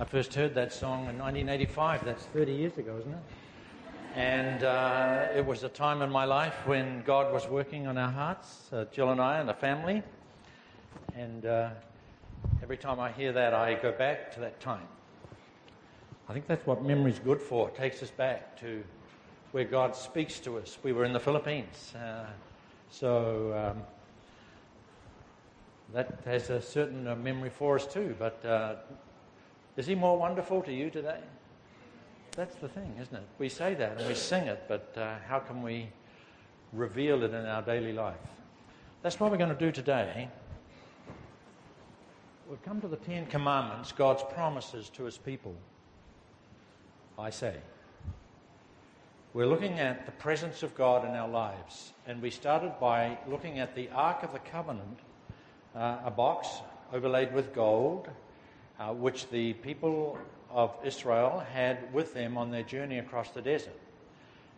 I first heard that song in 1985. That's 30 years ago, isn't it? And it was a time in my life when God was working on our hearts, Jill and I and the family. And every time I hear that, I go back to that time. I think that's what memory's good for. It takes us back to where God speaks to us. We were in the Philippines. That has a certain memory for us too. But is he more wonderful to you today? That's the thing, isn't it? We say that and we sing it, but how can we reveal it in our daily life? That's what we're going to do today. We've come to the 10 Commandments, God's promises to his people. I say. We're looking at the presence of God in our lives, and we started by looking at the Ark of the Covenant, a box overlaid with gold, which the people of Israel had with them on their journey across the desert.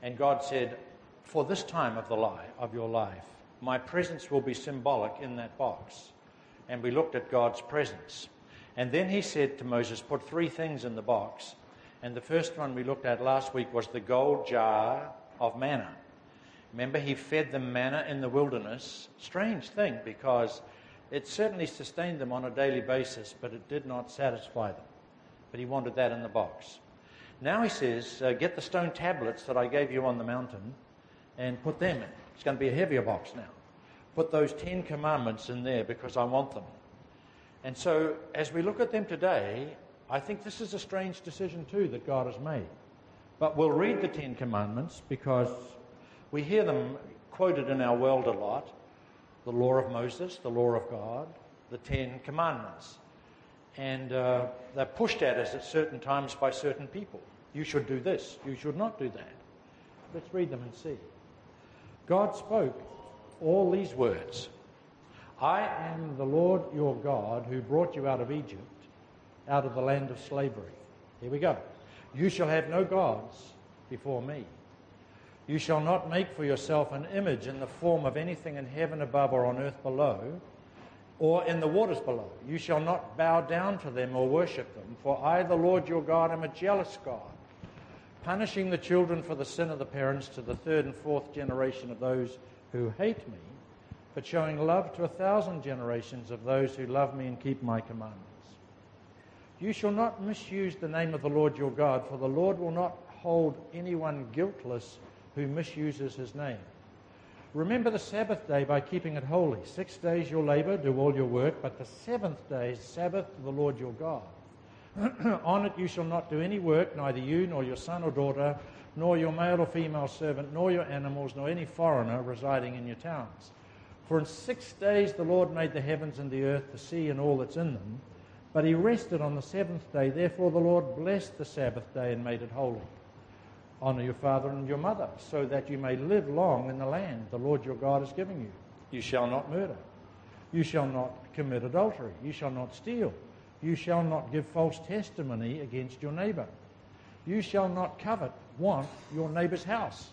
And God said, for this time of your life, my presence will be symbolic in that box. And we looked at God's presence. And then he said to Moses, put three things in the box. And the first one we looked at last week was the gold jar of manna. Remember, he fed them manna in the wilderness. Strange thing, because it certainly sustained them on a daily basis, but it did not satisfy them. But he wanted that in the box. Now he says, get the stone tablets that I gave you on the mountain and put them in. It's going to be a heavier box now. Put those 10 commandments in there because I want them. And so as we look at them today, I think this is a strange decision too that God has made. But we'll read the 10 commandments because we hear them quoted in our world a lot. The law of Moses, the law of God, the 10 commandments. And they're pushed at us at certain times by certain people. You should do this. You should not do that. Let's read them and see. God spoke all these words. I am the Lord your God who brought you out of Egypt, out of the land of slavery. Here we go. You shall have no gods before me. You shall not make for yourself an image in the form of anything in heaven above or on earth below, or in the waters below. You shall not bow down to them or worship them, for I, the Lord your God, am a jealous God, punishing the children for the sin of the parents to the third and fourth generation of those who hate me, but showing love to 1,000 generations of those who love me and keep my commandments. You shall not misuse the name of the Lord your God, for the Lord will not hold anyone guiltless who misuses his name. Remember the Sabbath day by keeping it holy. 6 days you'll labor, do all your work, but the seventh day is Sabbath to the Lord your God. On it you shall not do any work, neither you nor your son or daughter, nor your male or female servant, nor your animals, nor any foreigner residing in your towns. For in 6 days the Lord made the heavens and the earth, the sea and all that's in them, but he rested on the seventh day. Therefore the Lord blessed the Sabbath day and made it holy. Honor your father and your mother, so that you may live long in the land the Lord your God is giving you. You shall not murder. You shall not commit adultery. You shall not steal. You shall not give false testimony against your neighbor. You shall not want your neighbor's house.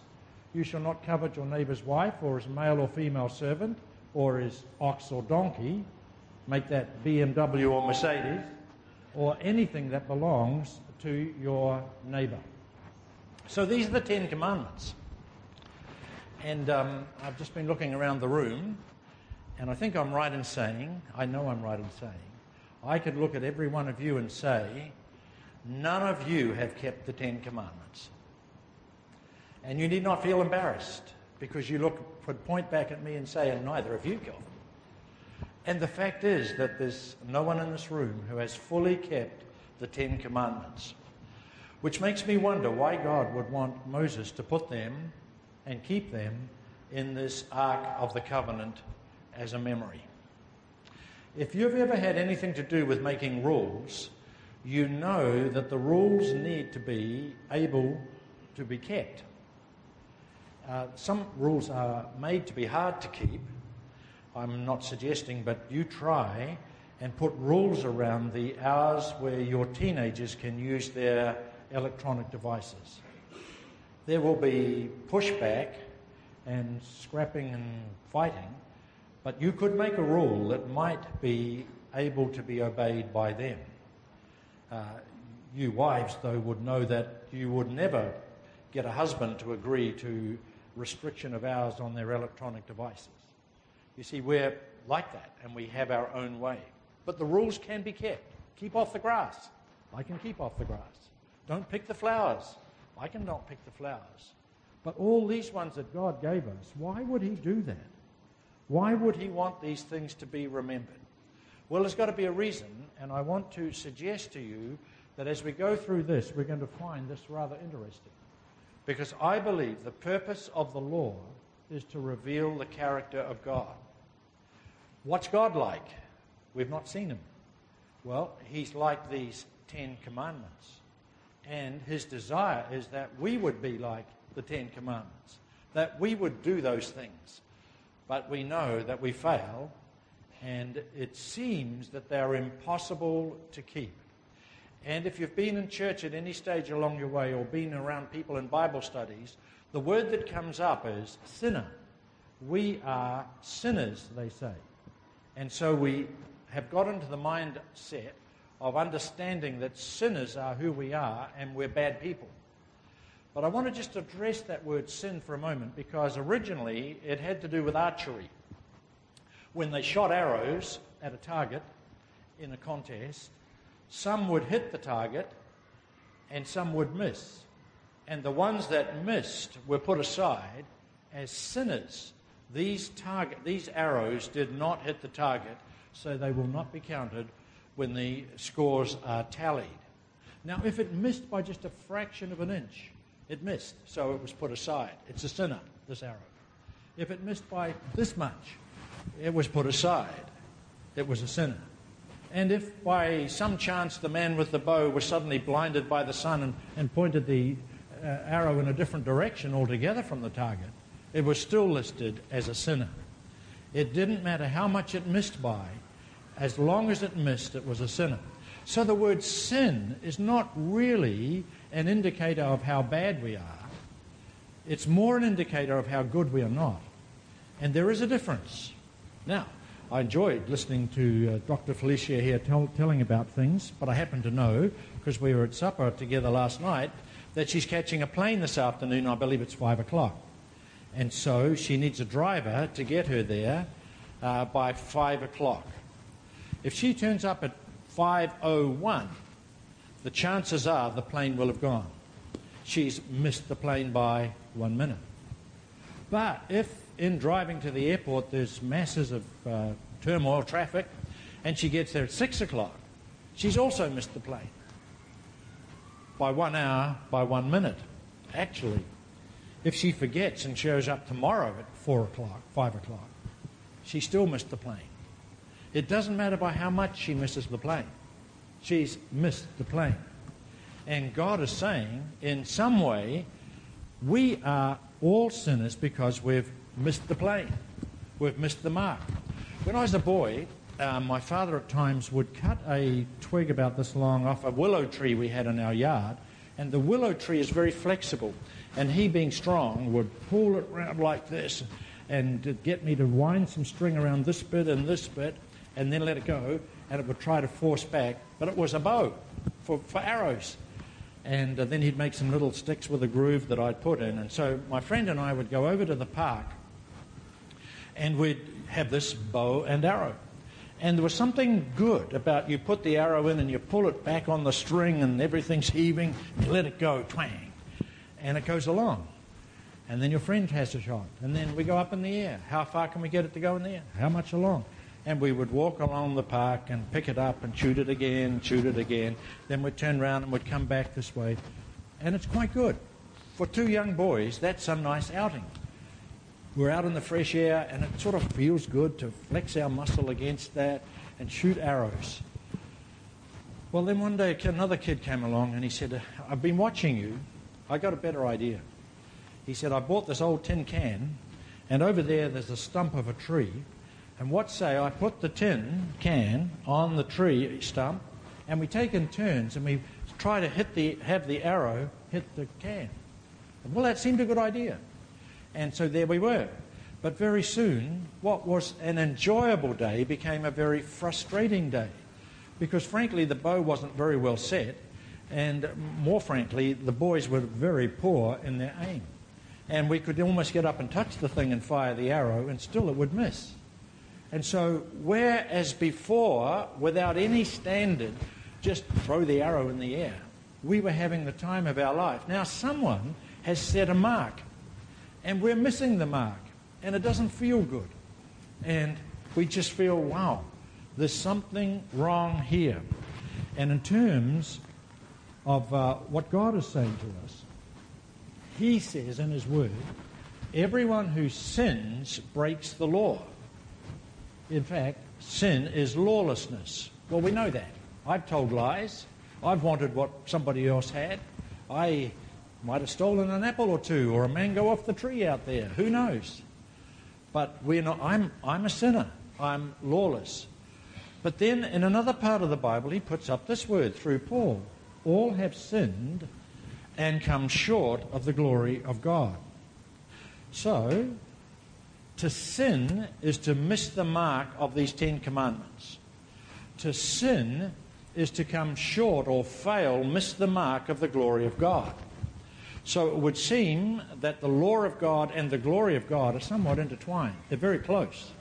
You shall not covet your neighbor's wife, or his male or female servant, or his ox or donkey. Make that BMW or Mercedes, or anything that belongs to your neighbor. So these are the 10 commandments. And I've just been looking around the room, and I think I'm right in saying, I know I'm right in saying, I could look at every one of you and say, none of you have kept the 10 commandments. And you need not feel embarrassed, because you could point back at me and say, and neither of you, Calvin. And the fact is that there's no one in this room who has fully kept the 10 commandments. Which makes me wonder why God would want Moses to put them and keep them in this Ark of the Covenant as a memory. If you've ever had anything to do with making rules, you know that the rules need to be able to be kept. Some rules are made to be hard to keep. I'm not suggesting, but you try and put rules around the hours where your teenagers can use their electronic devices. There will be pushback and scrapping and fighting, but you could make a rule that might be able to be obeyed by them. You wives, though, would know that you would never get a husband to agree to restriction of hours on their electronic devices. You see, we're like that, and we have our own way. But the rules can be kept. Keep off the grass. I can keep off the grass. Don't pick the flowers. I cannot pick the flowers. But all these ones that God gave us, why would he do that? Why would he want these things to be remembered? Well, there's got to be a reason, and I want to suggest to you that as we go through this, we're going to find this rather interesting. Because I believe the purpose of the law is to reveal the character of God. What's God like? We've not seen him. Well, he's like these 10 Commandments. And his desire is that we would be like the 10 Commandments, that we would do those things. But we know that we fail, and it seems that they're impossible to keep. And if you've been in church at any stage along your way or been around people in Bible studies, the word that comes up is sinner. We are sinners, they say. And so we have got into the mindset of understanding that sinners are who we are and we're bad people. But I want to just address that word sin for a moment, because originally it had to do with archery. When they shot arrows at a target in a contest, some would hit the target and some would miss. And the ones that missed were put aside as sinners. These arrows did not hit the target, so they will not be counted when the scores are tallied. Now, if it missed by just a fraction of an inch, it missed, so it was put aside. It's a sinner, this arrow. If it missed by this much, it was put aside. It was a sinner. And if by some chance the man with the bow was suddenly blinded by the sun and pointed the arrow in a different direction altogether from the target, it was still listed as a sinner. It didn't matter how much it missed by. As long as it missed, it was a sinner. So the word sin is not really an indicator of how bad we are. It's more an indicator of how good we are not. And there is a difference. Now, I enjoyed listening to Dr. Felicia here telling about things, but I happen to know, because we were at supper together last night, that she's catching a plane this afternoon. I believe it's 5 o'clock. And so she needs a driver to get her there by 5 o'clock. If she turns up at 5:01, the chances are the plane will have gone. She's missed the plane by 1 minute. But if in driving to the airport there's masses of turmoil, traffic, and she gets there at 6 o'clock, she's also missed the plane by 1 hour, by 1 minute. Actually, if she forgets and shows up tomorrow at 4 o'clock, 5 o'clock, she still missed the plane. It doesn't matter by how much she misses the plane. She's missed the plane. And God is saying, in some way, we are all sinners because we've missed the plane. We've missed the mark. When I was a boy, my father at times would cut a twig about this long off a willow tree we had in our yard. And the willow tree is very flexible. And he, being strong, would pull it round like this and get me to wind some string around this bit, and then let it go, and it would try to force back. But it was a bow for arrows. And then he'd make some little sticks with a groove that I'd put in. And so my friend and I would go over to the park, and we'd have this bow and arrow. And there was something good about you put the arrow in, and you pull it back on the string, and everything's heaving, and you let it go, twang, and it goes along. And then your friend has a shot. And then we go up in the air. How far can we get it to go in the air? How much along? And we would walk along the park and pick it up and shoot it again. Then we'd turn around and we'd come back this way. And it's quite good. For two young boys, that's some nice outing. We're out in the fresh air, and it sort of feels good to flex our muscle against that and shoot arrows. Well, then one day another kid came along and he said, I've been watching you. I got a better idea. He said, I bought this old tin can, and over there there's a stump of a tree. And what say I put the tin can on the tree stump, and we take in turns, and we try to have the arrow hit the can. Well, that seemed a good idea. And so there we were. But very soon, what was an enjoyable day became a very frustrating day, because frankly the bow wasn't very well set, And more frankly, the boys were very poor in their aim. And we could almost get up and touch the thing and fire the arrow, and still it would miss. And so whereas before, without any standard, just throw the arrow in the air, we were having the time of our life. Now someone has set a mark, and we're missing the mark, and it doesn't feel good. And we just feel, wow, there's something wrong here. And in terms of what God is saying to us, He says in His Word, everyone who sins breaks the law. In fact, sin is lawlessness. Well, we know that. I've told lies. I've wanted what somebody else had. I might have stolen an apple or two or a mango off the tree out there. Who knows? But we're not. I'm a sinner. I'm lawless. But then in another part of the Bible, He puts up this word through Paul. All have sinned and come short of the glory of God. So, to sin is to miss the mark of these 10 Commandments. To sin is to come short or fail, miss the mark of the glory of God. So it would seem that the law of God and the glory of God are somewhat intertwined. They're very close.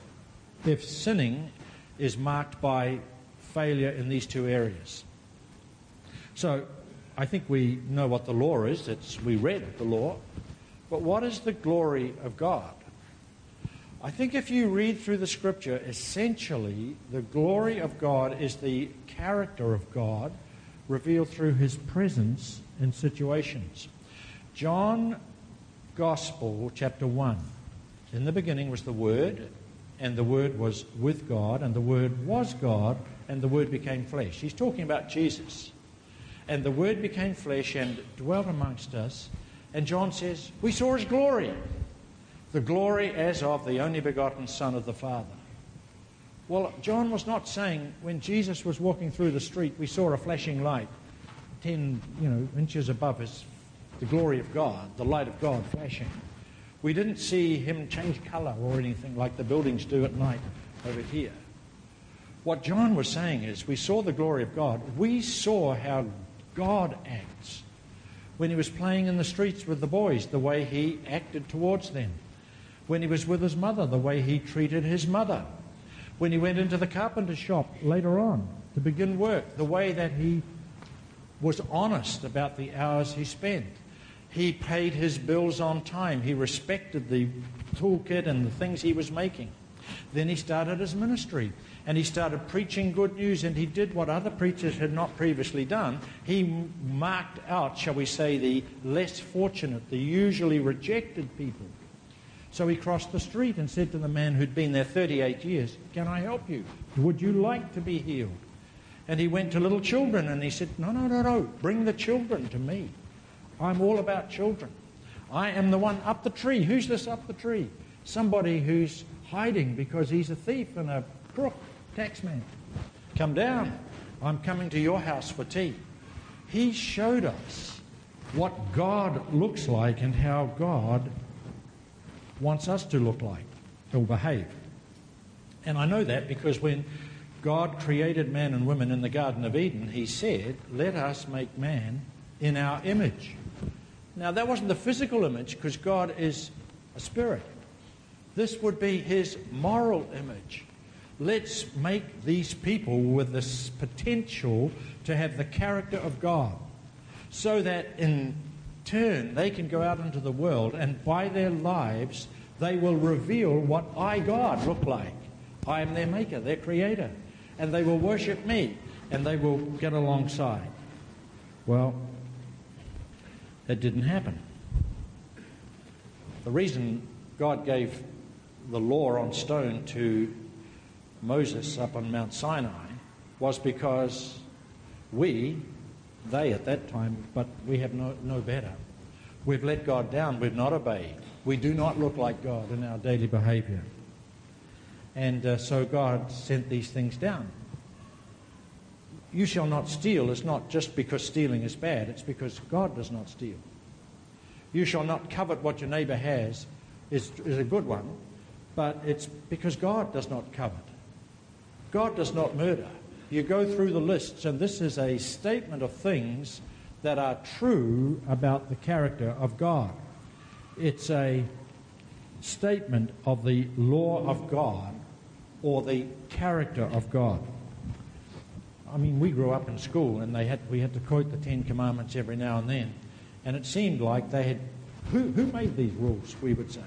If sinning is marked by failure in these two areas. So I think we know what the law is. We read the law. But what is the glory of God? I think if you read through the Scripture, essentially the glory of God is the character of God revealed through His presence in situations. John Gospel, chapter 1. In the beginning was the Word, and the Word was with God, and the Word was God, and the Word became flesh. He's talking about Jesus. And the Word became flesh and dwelt amongst us. And John says, we saw His glory, the glory as of the only begotten Son of the Father. Well, John was not saying when Jesus was walking through the street, we saw a flashing light 10 inches above us, the glory of God, the light of God flashing. We didn't see Him change color or anything like the buildings do at night over here. What John was saying is we saw the glory of God. We saw how God acts. When He was playing in the streets with the boys, the way He acted towards them. When He was with His mother, the way He treated His mother. When He went into the carpenter's shop later on to begin work, the way that He was honest about the hours He spent. He paid His bills on time. He respected the toolkit and the things He was making. Then He started His ministry, and He started preaching good news, and He did what other preachers had not previously done. He marked out, shall we say, the less fortunate, the usually rejected people. So He crossed the street and said to the man who'd been there 38 years, can I help you? Would you like to be healed? And he went to little children, and he said, no, bring the children to me. I'm all about children. I am the one up the tree. Who's this up the tree? Somebody who's hiding because he's a thief and a crook, taxman. Come down. I'm coming to your house for tea. He showed us what God looks like and how God wants us to look like or behave. And I know that because when God created man and woman in the Garden of Eden, He said, let us make man in our image. Now, that wasn't the physical image because God is a spirit. This would be His moral image. Let's make these people with this potential to have the character of God so that in turn they can go out into the world and by their lives they will reveal what I, God, look like. I am their maker, their creator, and they will worship me and they will get alongside. Well, that didn't happen. The reason God gave the law on stone to Moses up on Mount Sinai was because they at that time, but we have no better. We've let God down. We've not obeyed. We do not look like God in our daily behavior. And so God sent these things down. You shall not steal. It's not just because stealing is bad. It's because God does not steal. You shall not covet what your neighbor has is a good one, but it's because God does not covet. God does not murder. You go through the lists, and this is a statement of things that are true about the character of God. It's a statement of the law of God or the character of God. I mean, we grew up in school and we had to quote the Ten Commandments every now and then, and it seemed like they had... Who made these rules, we would say?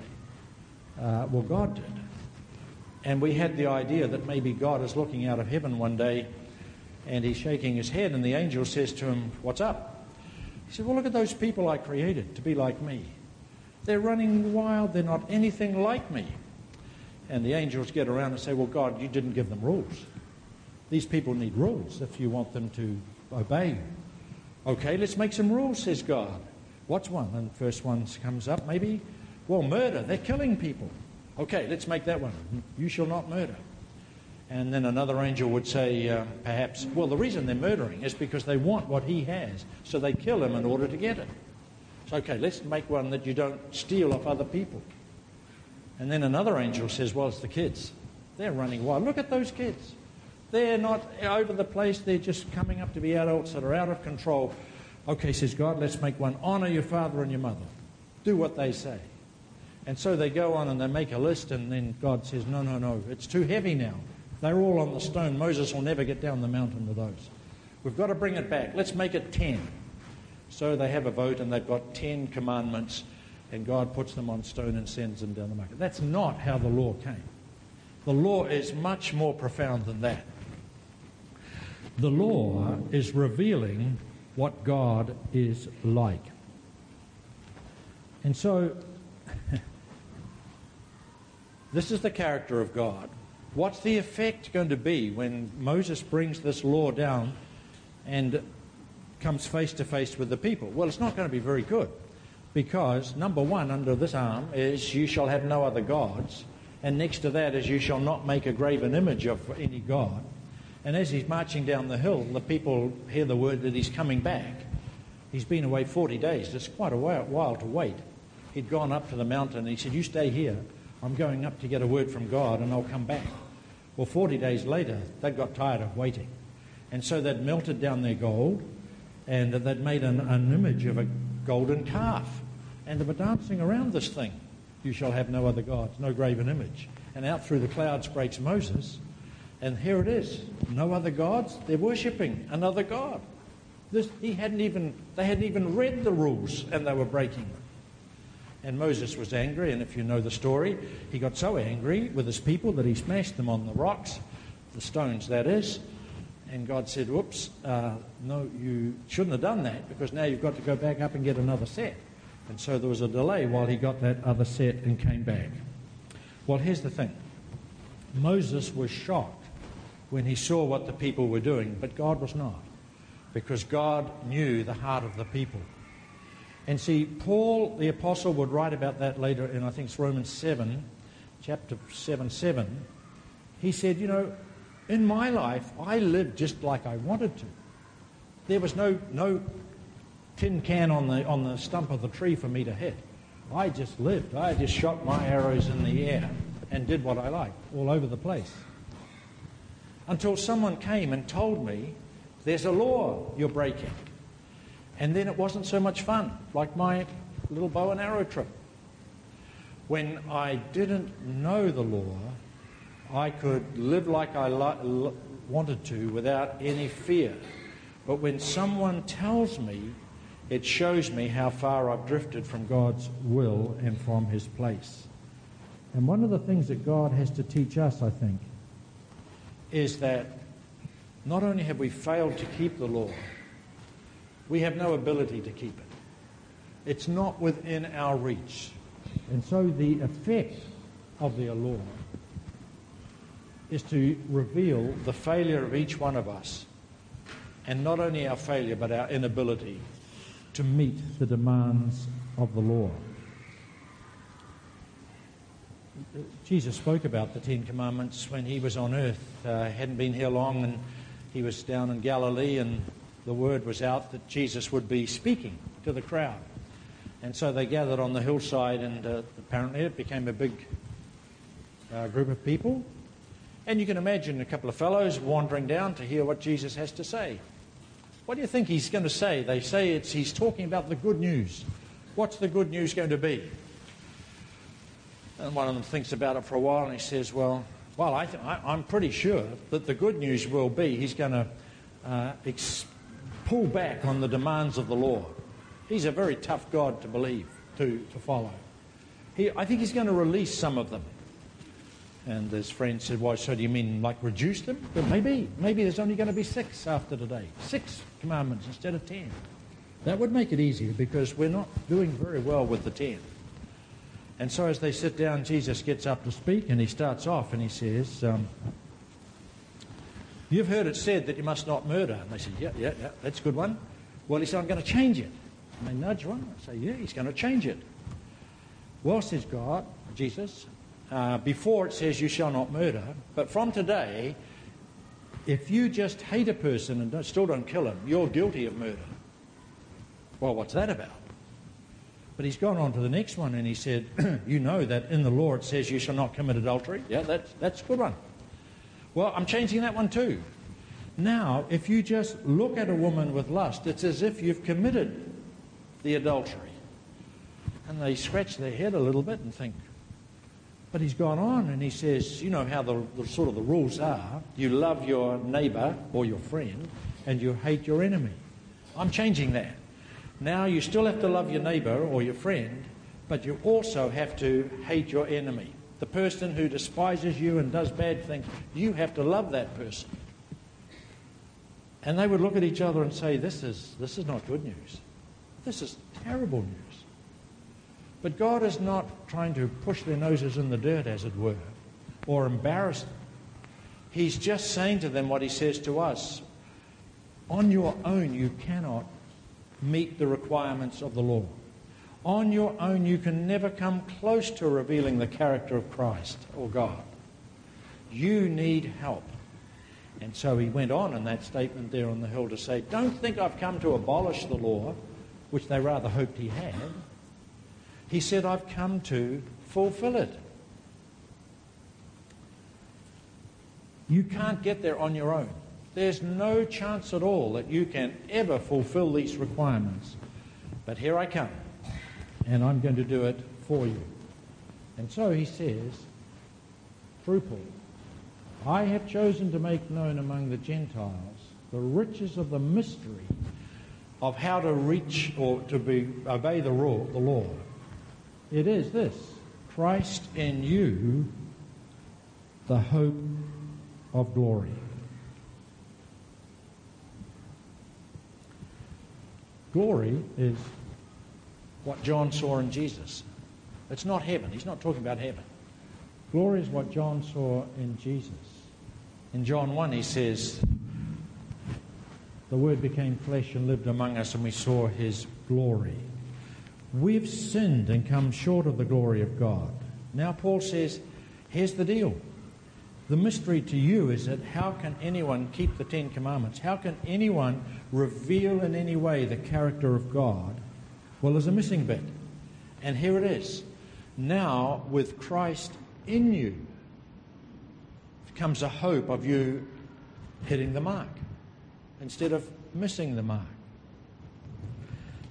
Well, God did. And we had the idea that maybe God is looking out of heaven one day and he's shaking his head and the angel says to him, "What's up?" He said, "Well, look at those people I created to be like me. They're running wild. They're not anything like me." And the angels get around and say, "Well, God, you didn't give them rules. These people need rules if you want them to obey you." "Okay, let's make some rules," says God. "What's one?" And the first one comes up, maybe. "Well, murder. They're killing people." "Okay, let's make that one. You shall not murder." And then another angel would say, perhaps, "Well, the reason they're murdering is because they want what he has, so they kill him in order to get it. So, okay, let's make one that you don't steal off other people." And then another angel says, "Well, it's the kids. They're running wild. Look at those kids. They're not over the place. They're just coming up to be adults that are out of control." "Okay," says God, "let's make one. Honor your father and your mother. Do what they say." And so they go on and they make a list, and then God says, No, it's too heavy now. They're all on the stone. Moses will never get down the mountain with those. We've got to bring it back. Let's make it 10. So they have a vote and they've got 10 commandments, and God puts them on stone and sends them down the mountain. That's not how the law came. The law is much more profound than that. The law is revealing what God is like. And so... this is the character of God. What's the effect going to be when Moses brings this law down and comes face to face with the people? Well, it's not going to be very good, because number one under this arm is "you shall have no other gods," and next to that is "you shall not make a graven image of any god." And as he's marching down the hill, the people hear the word that he's coming back. He's been away 40 days. It's quite a while to wait. He'd gone up to the mountain and he said, "You stay here. I'm going up to get a word from God and I'll come back." Well, 40 days later, they got tired of waiting. And so they'd melted down their gold and they'd made an image of a golden calf. And they were dancing around this thing. "You shall have no other gods, no graven image." And out through the clouds breaks Moses. And here it is. No other gods. They're worshipping another god. They hadn't even read the rules and they were breaking them. And Moses was angry, and if you know the story, he got so angry with his people that he smashed them on the rocks, the stones that is, and God said, "Whoops, no, you shouldn't have done that, because now you've got to go back up and get another set." And so there was a delay while he got that other set and came back. Well, here's the thing. Moses was shocked when he saw what the people were doing, but God was not, because God knew the heart of the people. And see, Paul the Apostle would write about that later in, I think it's Romans 7, chapter 7. He said, "In my life, I lived just like I wanted to. There was no tin can on the stump of the tree for me to hit. I just lived. I just shot my arrows in the air and did what I liked all over the place. Until someone came and told me, 'There's a law you're breaking.' And then it wasn't so much fun, like my little bow and arrow trip. When I didn't know the law, I could live like I wanted to without any fear. But when someone tells me, it shows me how far I've drifted from God's will and from his place." And one of the things that God has to teach us, I think, is that not only have we failed to keep the law, we have no ability to keep it. It's not within our reach. And so the effect of the law is to reveal the failure of each one of us, and not only our failure but our inability to meet the demands of the law. Jesus spoke about the Ten Commandments when he was on earth. Hadn't been here long, and he was down in Galilee, and the word was out that Jesus would be speaking to the crowd. And so they gathered on the hillside, and apparently it became a big group of people. And you can imagine a couple of fellows wandering down to hear what Jesus has to say. What do you think he's going to say? They say he's talking about the good news. What's the good news going to be? And one of them thinks about it for a while and he says, well, I'm pretty sure that the good news will be he's going to pull back on the demands of the law. He's a very tough God to believe, to follow. I think he's going to release some of them. And his friend said, why, so do you mean like reduce them? Well, maybe there's only going to be 6 after today. 6 commandments instead of 10. That would make it easier because we're not doing very well with the 10. And so as they sit down, Jesus gets up to speak and he starts off and he says, you've heard it said that you must not murder. And they say, yeah, that's a good one. Well, he said, I'm going to change it. And they nudge one. I say, yeah, he's going to change it. Well, says God, Jesus, before it says you shall not murder, but from today, if you just hate a person and still don't kill him, you're guilty of murder. Well, what's that about? But he's gone on to the next one and he said, you know that in the law it says you shall not commit adultery. Yeah, that's a good one. Well, I'm changing that one too. Now, if you just look at a woman with lust, it's as if you've committed the adultery. And they scratch their head a little bit and think. But he's gone on and he says, you know how the sort of the rules are. You love your neighbor or your friend and you hate your enemy. I'm changing that. Now you still have to love your neighbor or your friend, but you also have to hate your enemy. The person who despises you and does bad things, you have to love that person. And they would look at each other and say, this is not good news. This is terrible news. But God is not trying to push their noses in the dirt, as it were, or embarrass them. He's just saying to them what he says to us. On your own, you cannot meet the requirements of the law. On your own, you can never come close to revealing the character of Christ or God. You need help. And so he went on in that statement there on the hill to say, don't think I've come to abolish the law, which they rather hoped he had. He said, I've come to fulfill it. You can't get there on your own. There's no chance at all that you can ever fulfill these requirements. But here I come, and I'm going to do it for you. And so he says, through Paul, I have chosen to make known among the Gentiles the riches of the mystery of how to reach or to obey the law. It is this, Christ in you, the hope of glory. Glory is what John saw in Jesus. It's not heaven. He's not talking about heaven. Glory is what John saw in Jesus. In John 1, he says, the Word became flesh and lived among us, and we saw his glory. We've sinned and come short of the glory of God. Now Paul says, here's the deal. The mystery to you is that how can anyone keep the 10 commandments? How can anyone reveal in any way the character of God? Well, there's a missing bit. And here it is. Now, with Christ in you, comes a hope of you hitting the mark instead of missing the mark.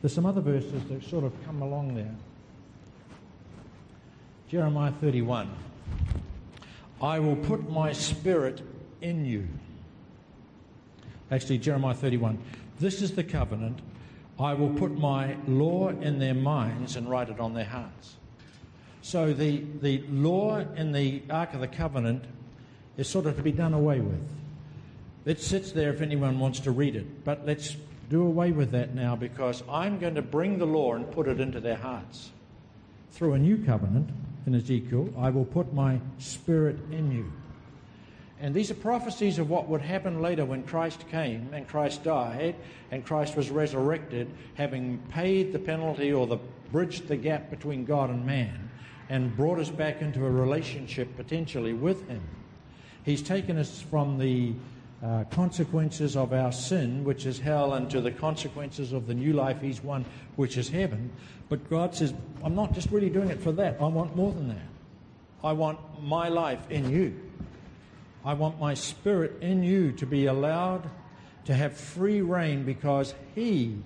There's some other verses that sort of come along there. Jeremiah 31. I will put my spirit in you. Actually, Jeremiah 31. This is the covenant. I will put my law in their minds and write it on their hearts. So the law in the Ark of the Covenant is sort of to be done away with. It sits there if anyone wants to read it. But let's do away with that now, because I'm going to bring the law and put it into their hearts. Through a new covenant in Ezekiel, I will put my spirit in you. And these are prophecies of what would happen later when Christ came and Christ died and Christ was resurrected, having paid the penalty or bridged the gap between God and man and brought us back into a relationship potentially with him. He's taken us from the consequences of our sin, which is hell, and to the consequences of the new life he's won, which is heaven. But God says, I'm not just really doing it for that. I want more than that. I want my life in you. I want my spirit in you to be allowed to have free reign, because He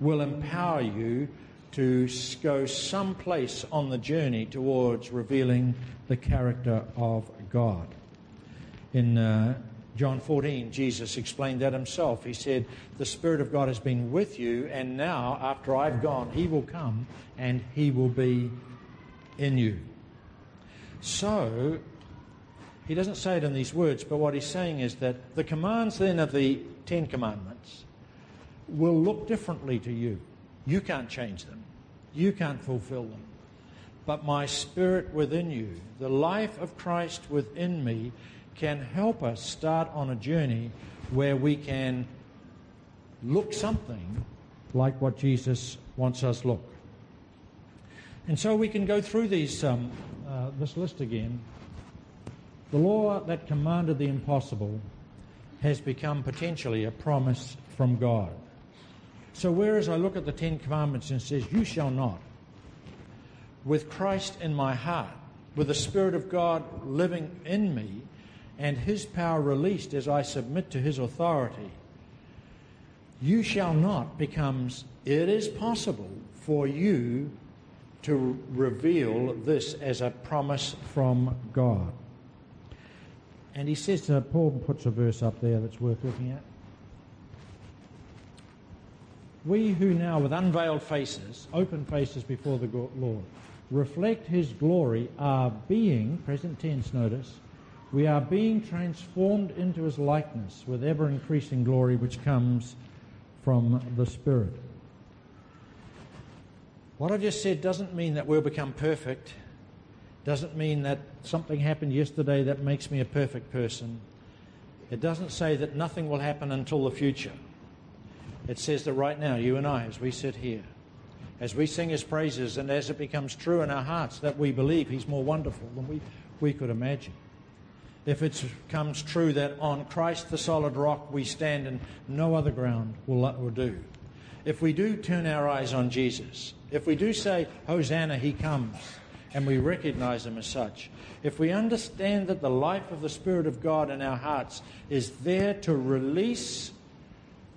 will empower you to go someplace on the journey towards revealing the character of God. In John 14, Jesus explained that Himself. He said, the Spirit of God has been with you, and now, after I've gone, He will come and He will be in you. So, He doesn't say it in these words, but what He's saying is that the commands then of the Ten Commandments will look differently to you. You can't change them. You can't fulfill them. But my Spirit within you, the life of Christ within me, can help us start on a journey where we can look something like what Jesus wants us to look. And so we can go through these this list again. The law that commanded the impossible has become potentially a promise from God. So whereas I look at the Ten Commandments and says, you shall not, with Christ in my heart, with the Spirit of God living in me, and His power released as I submit to His authority, you shall not becomes, it is possible for you to reveal this as a promise from God. And he says, Paul puts a verse up there that's worth looking at. We who now with unveiled faces, open faces before the Lord, reflect His glory are being, present tense notice, we are being transformed into His likeness with ever-increasing glory which comes from the Spirit. What I've just said doesn't mean that we'll become perfect, doesn't mean that something happened yesterday that makes me a perfect person. It doesn't say that nothing will happen until the future. It says that right now, you and I, as we sit here, as we sing His praises, and as it becomes true in our hearts that we believe He's more wonderful than we could imagine. If it comes true that on Christ the solid rock we stand and no other ground will do. If we do turn our eyes on Jesus, if we do say, Hosanna, He comes, and we recognize Him as such, if we understand that the life of the Spirit of God in our hearts is there to release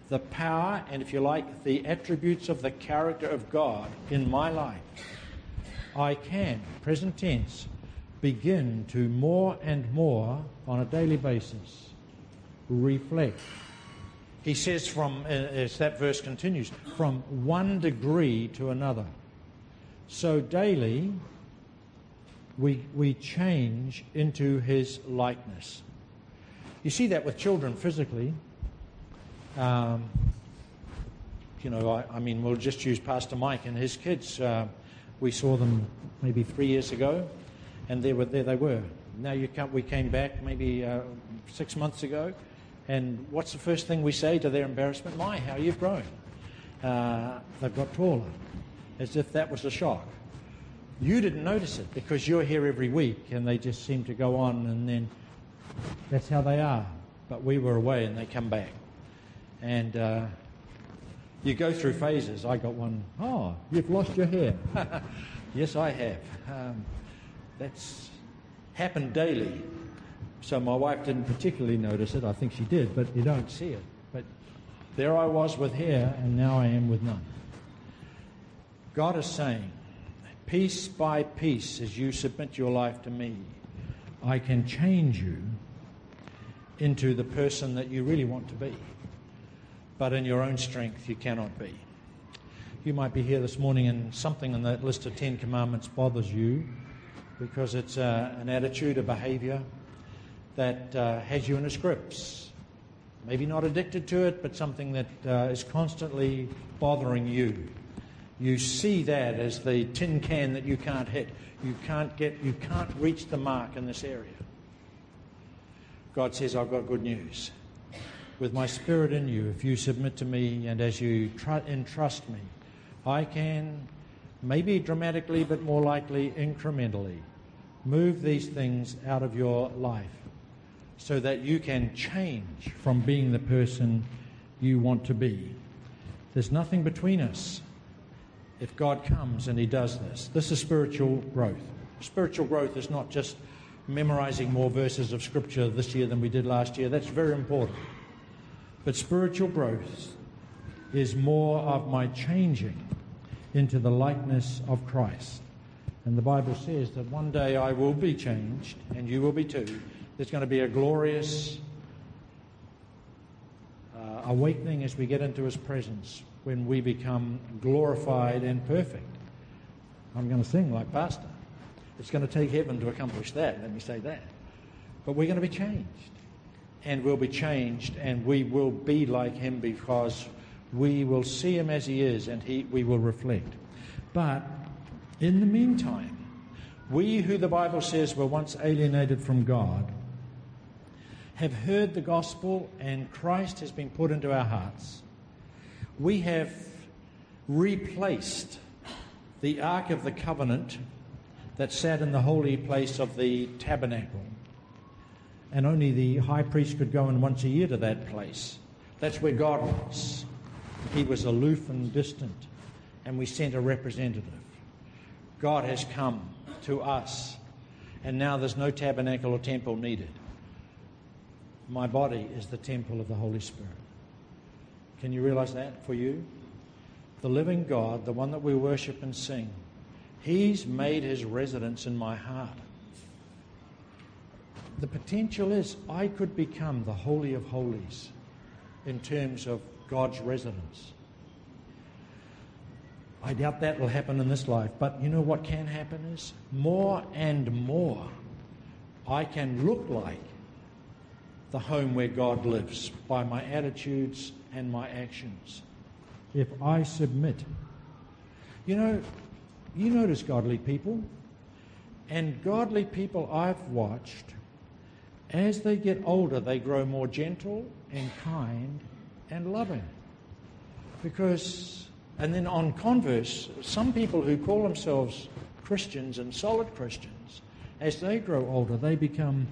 the power and, if you like, the attributes of the character of God in my life, I can, present tense, begin to more and more, on a daily basis, reflect. He says from, as that verse continues, from one degree to another. So daily, we change into His likeness. You see that with children physically. We'll just use Pastor Mike and his kids. We saw them maybe 3 years ago, and there they were. Now we came back maybe 6 months ago, and what's the first thing we say to their embarrassment? My, how you've grown. They've got taller, as if that was a shock. You didn't notice it because you're here every week, and they just seem to go on, and then that's how they are. But we were away and they come back. And you go through phases. I got one, you've lost your hair. Yes, I have. That's happened daily. So my wife didn't particularly notice it. I think she did, but you don't see it. But there I was with hair, and now I am with none. God is saying, piece by piece, as you submit your life to me, I can change you into the person that you really want to be. But in your own strength, you cannot be. You might be here this morning and something in that list of 10 commandments bothers you because it's an attitude, a behavior that has you in its grips. Maybe not addicted to it, but something that is constantly bothering you. You see that as the tin can that you can't hit. You can't reach the mark in this area. God says, I've got good news. With my Spirit in you, if you submit to me and as you entrust me, I can, maybe dramatically but more likely incrementally, move these things out of your life so that you can change from being the person you want to be. There's nothing between us. If God comes and He does this, this is spiritual growth. Spiritual growth is not just memorizing more verses of Scripture this year than we did last year. That's very important. But spiritual growth is more of my changing into the likeness of Christ. And the Bible says that one day I will be changed, and you will be too. There's going to be a glorious awakening as we get into His presence, when we become glorified and perfect. I'm going to sing like Pastor. It's going to take heaven to accomplish that, let me say that. But we're going to be changed. And we'll be changed, and we will be like Him, because we will see Him as He is, and we will reflect. But in the meantime, we who the Bible says were once alienated from God have heard the gospel, and Christ has been put into our hearts. We have replaced the Ark of the Covenant that sat in the holy place of the tabernacle. And only the high priest could go in once a year to that place. That's where God was. He was aloof and distant, and we sent a representative. God has come to us, and now there's no tabernacle or temple needed. My body is the temple of the Holy Spirit. Can you realize that for you? The living God, the one that we worship and sing, He's made His residence in my heart. The potential is I could become the Holy of Holies in terms of God's residence. I doubt that will happen in this life, but you know what can happen is more and more I can look like the home where God lives by my attitudes and my actions. If I submit. You notice godly people, and godly people I've watched, as they get older, they grow more gentle and kind and loving. Because, and then on converse, some people who call themselves Christians and solid Christians, as they grow older, they become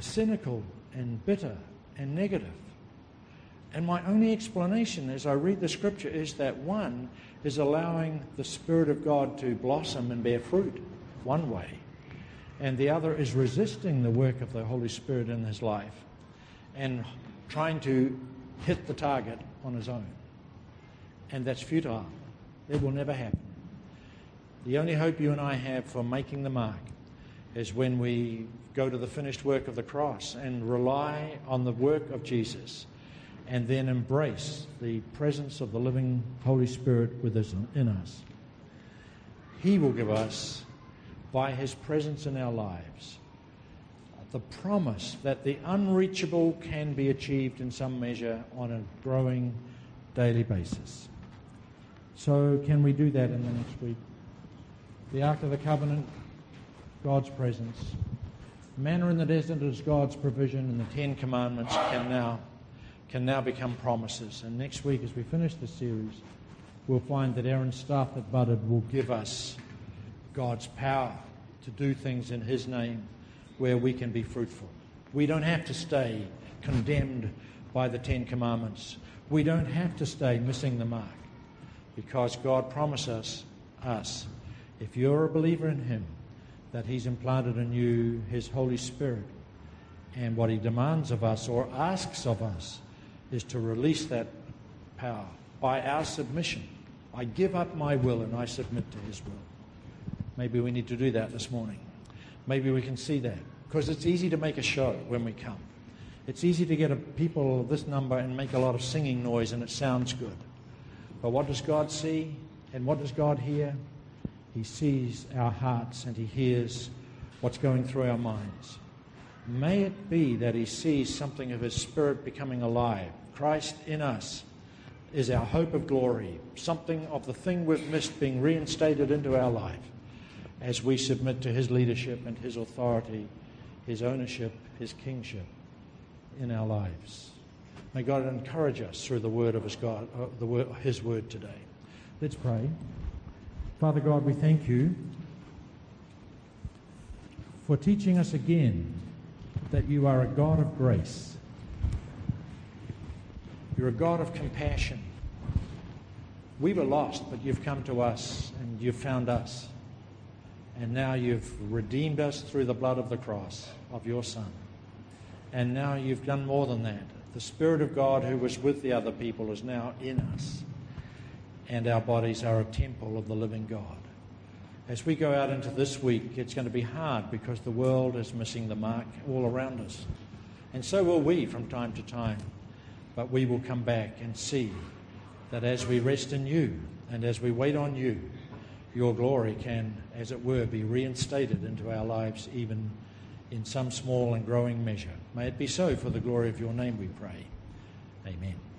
cynical and bitter and negative. And my only explanation as I read the scripture is that one is allowing the Spirit of God to blossom and bear fruit one way, and the other is resisting the work of the Holy Spirit in his life and trying to hit the target on his own. And that's futile. It will never happen. The only hope you and I have for making the mark is when we go to the finished work of the cross and rely on the work of Jesus, and then embrace the presence of the living Holy Spirit within us. He will give us, by His presence in our lives, the promise that the unreachable can be achieved in some measure on a growing daily basis. So can we do that in the next week? The Ark of the Covenant, God's presence. Manna in the desert is God's provision, and the Ten Commandments can now become promises. And next week, as we finish the series, we'll find that Aaron's staff that budded will give us God's power to do things in His name where we can be fruitful. We don't have to stay condemned by the Ten Commandments. We don't have to stay missing the mark, because God promises us, if you're a believer in Him, that He's implanted in you His Holy Spirit. And what He demands of us or asks of us is to release that power by our submission. I give up my will and I submit to His will. Maybe we need to do that this morning. Maybe we can see that. Because it's easy to make a show when we come. It's easy to get people of this number and make a lot of singing noise, and it sounds good. But what does God see? And what does God hear? He sees our hearts, and He hears what's going through our minds. May it be that He sees something of His Spirit becoming alive. Christ in us is our hope of glory. Something of the thing we've missed being reinstated into our life, as we submit to His leadership and His authority, His ownership, His kingship in our lives. May God encourage us through the word of His word today. Let's pray. Father God, we thank You for teaching us again that You are a God of grace. You're a God of compassion. We were lost, but You've come to us and You've found us. And now You've redeemed us through the blood of the cross of Your Son. And now You've done more than that. The Spirit of God who was with the other people is now in us, and our bodies are a temple of the living God. As we go out into this week, it's going to be hard because the world is missing the mark all around us. And so will we from time to time. But we will come back and see that as we rest in you and as we wait on you, your glory can, as it were, be reinstated into our lives even in some small and growing measure. May it be so for the glory of your name, we pray. Amen.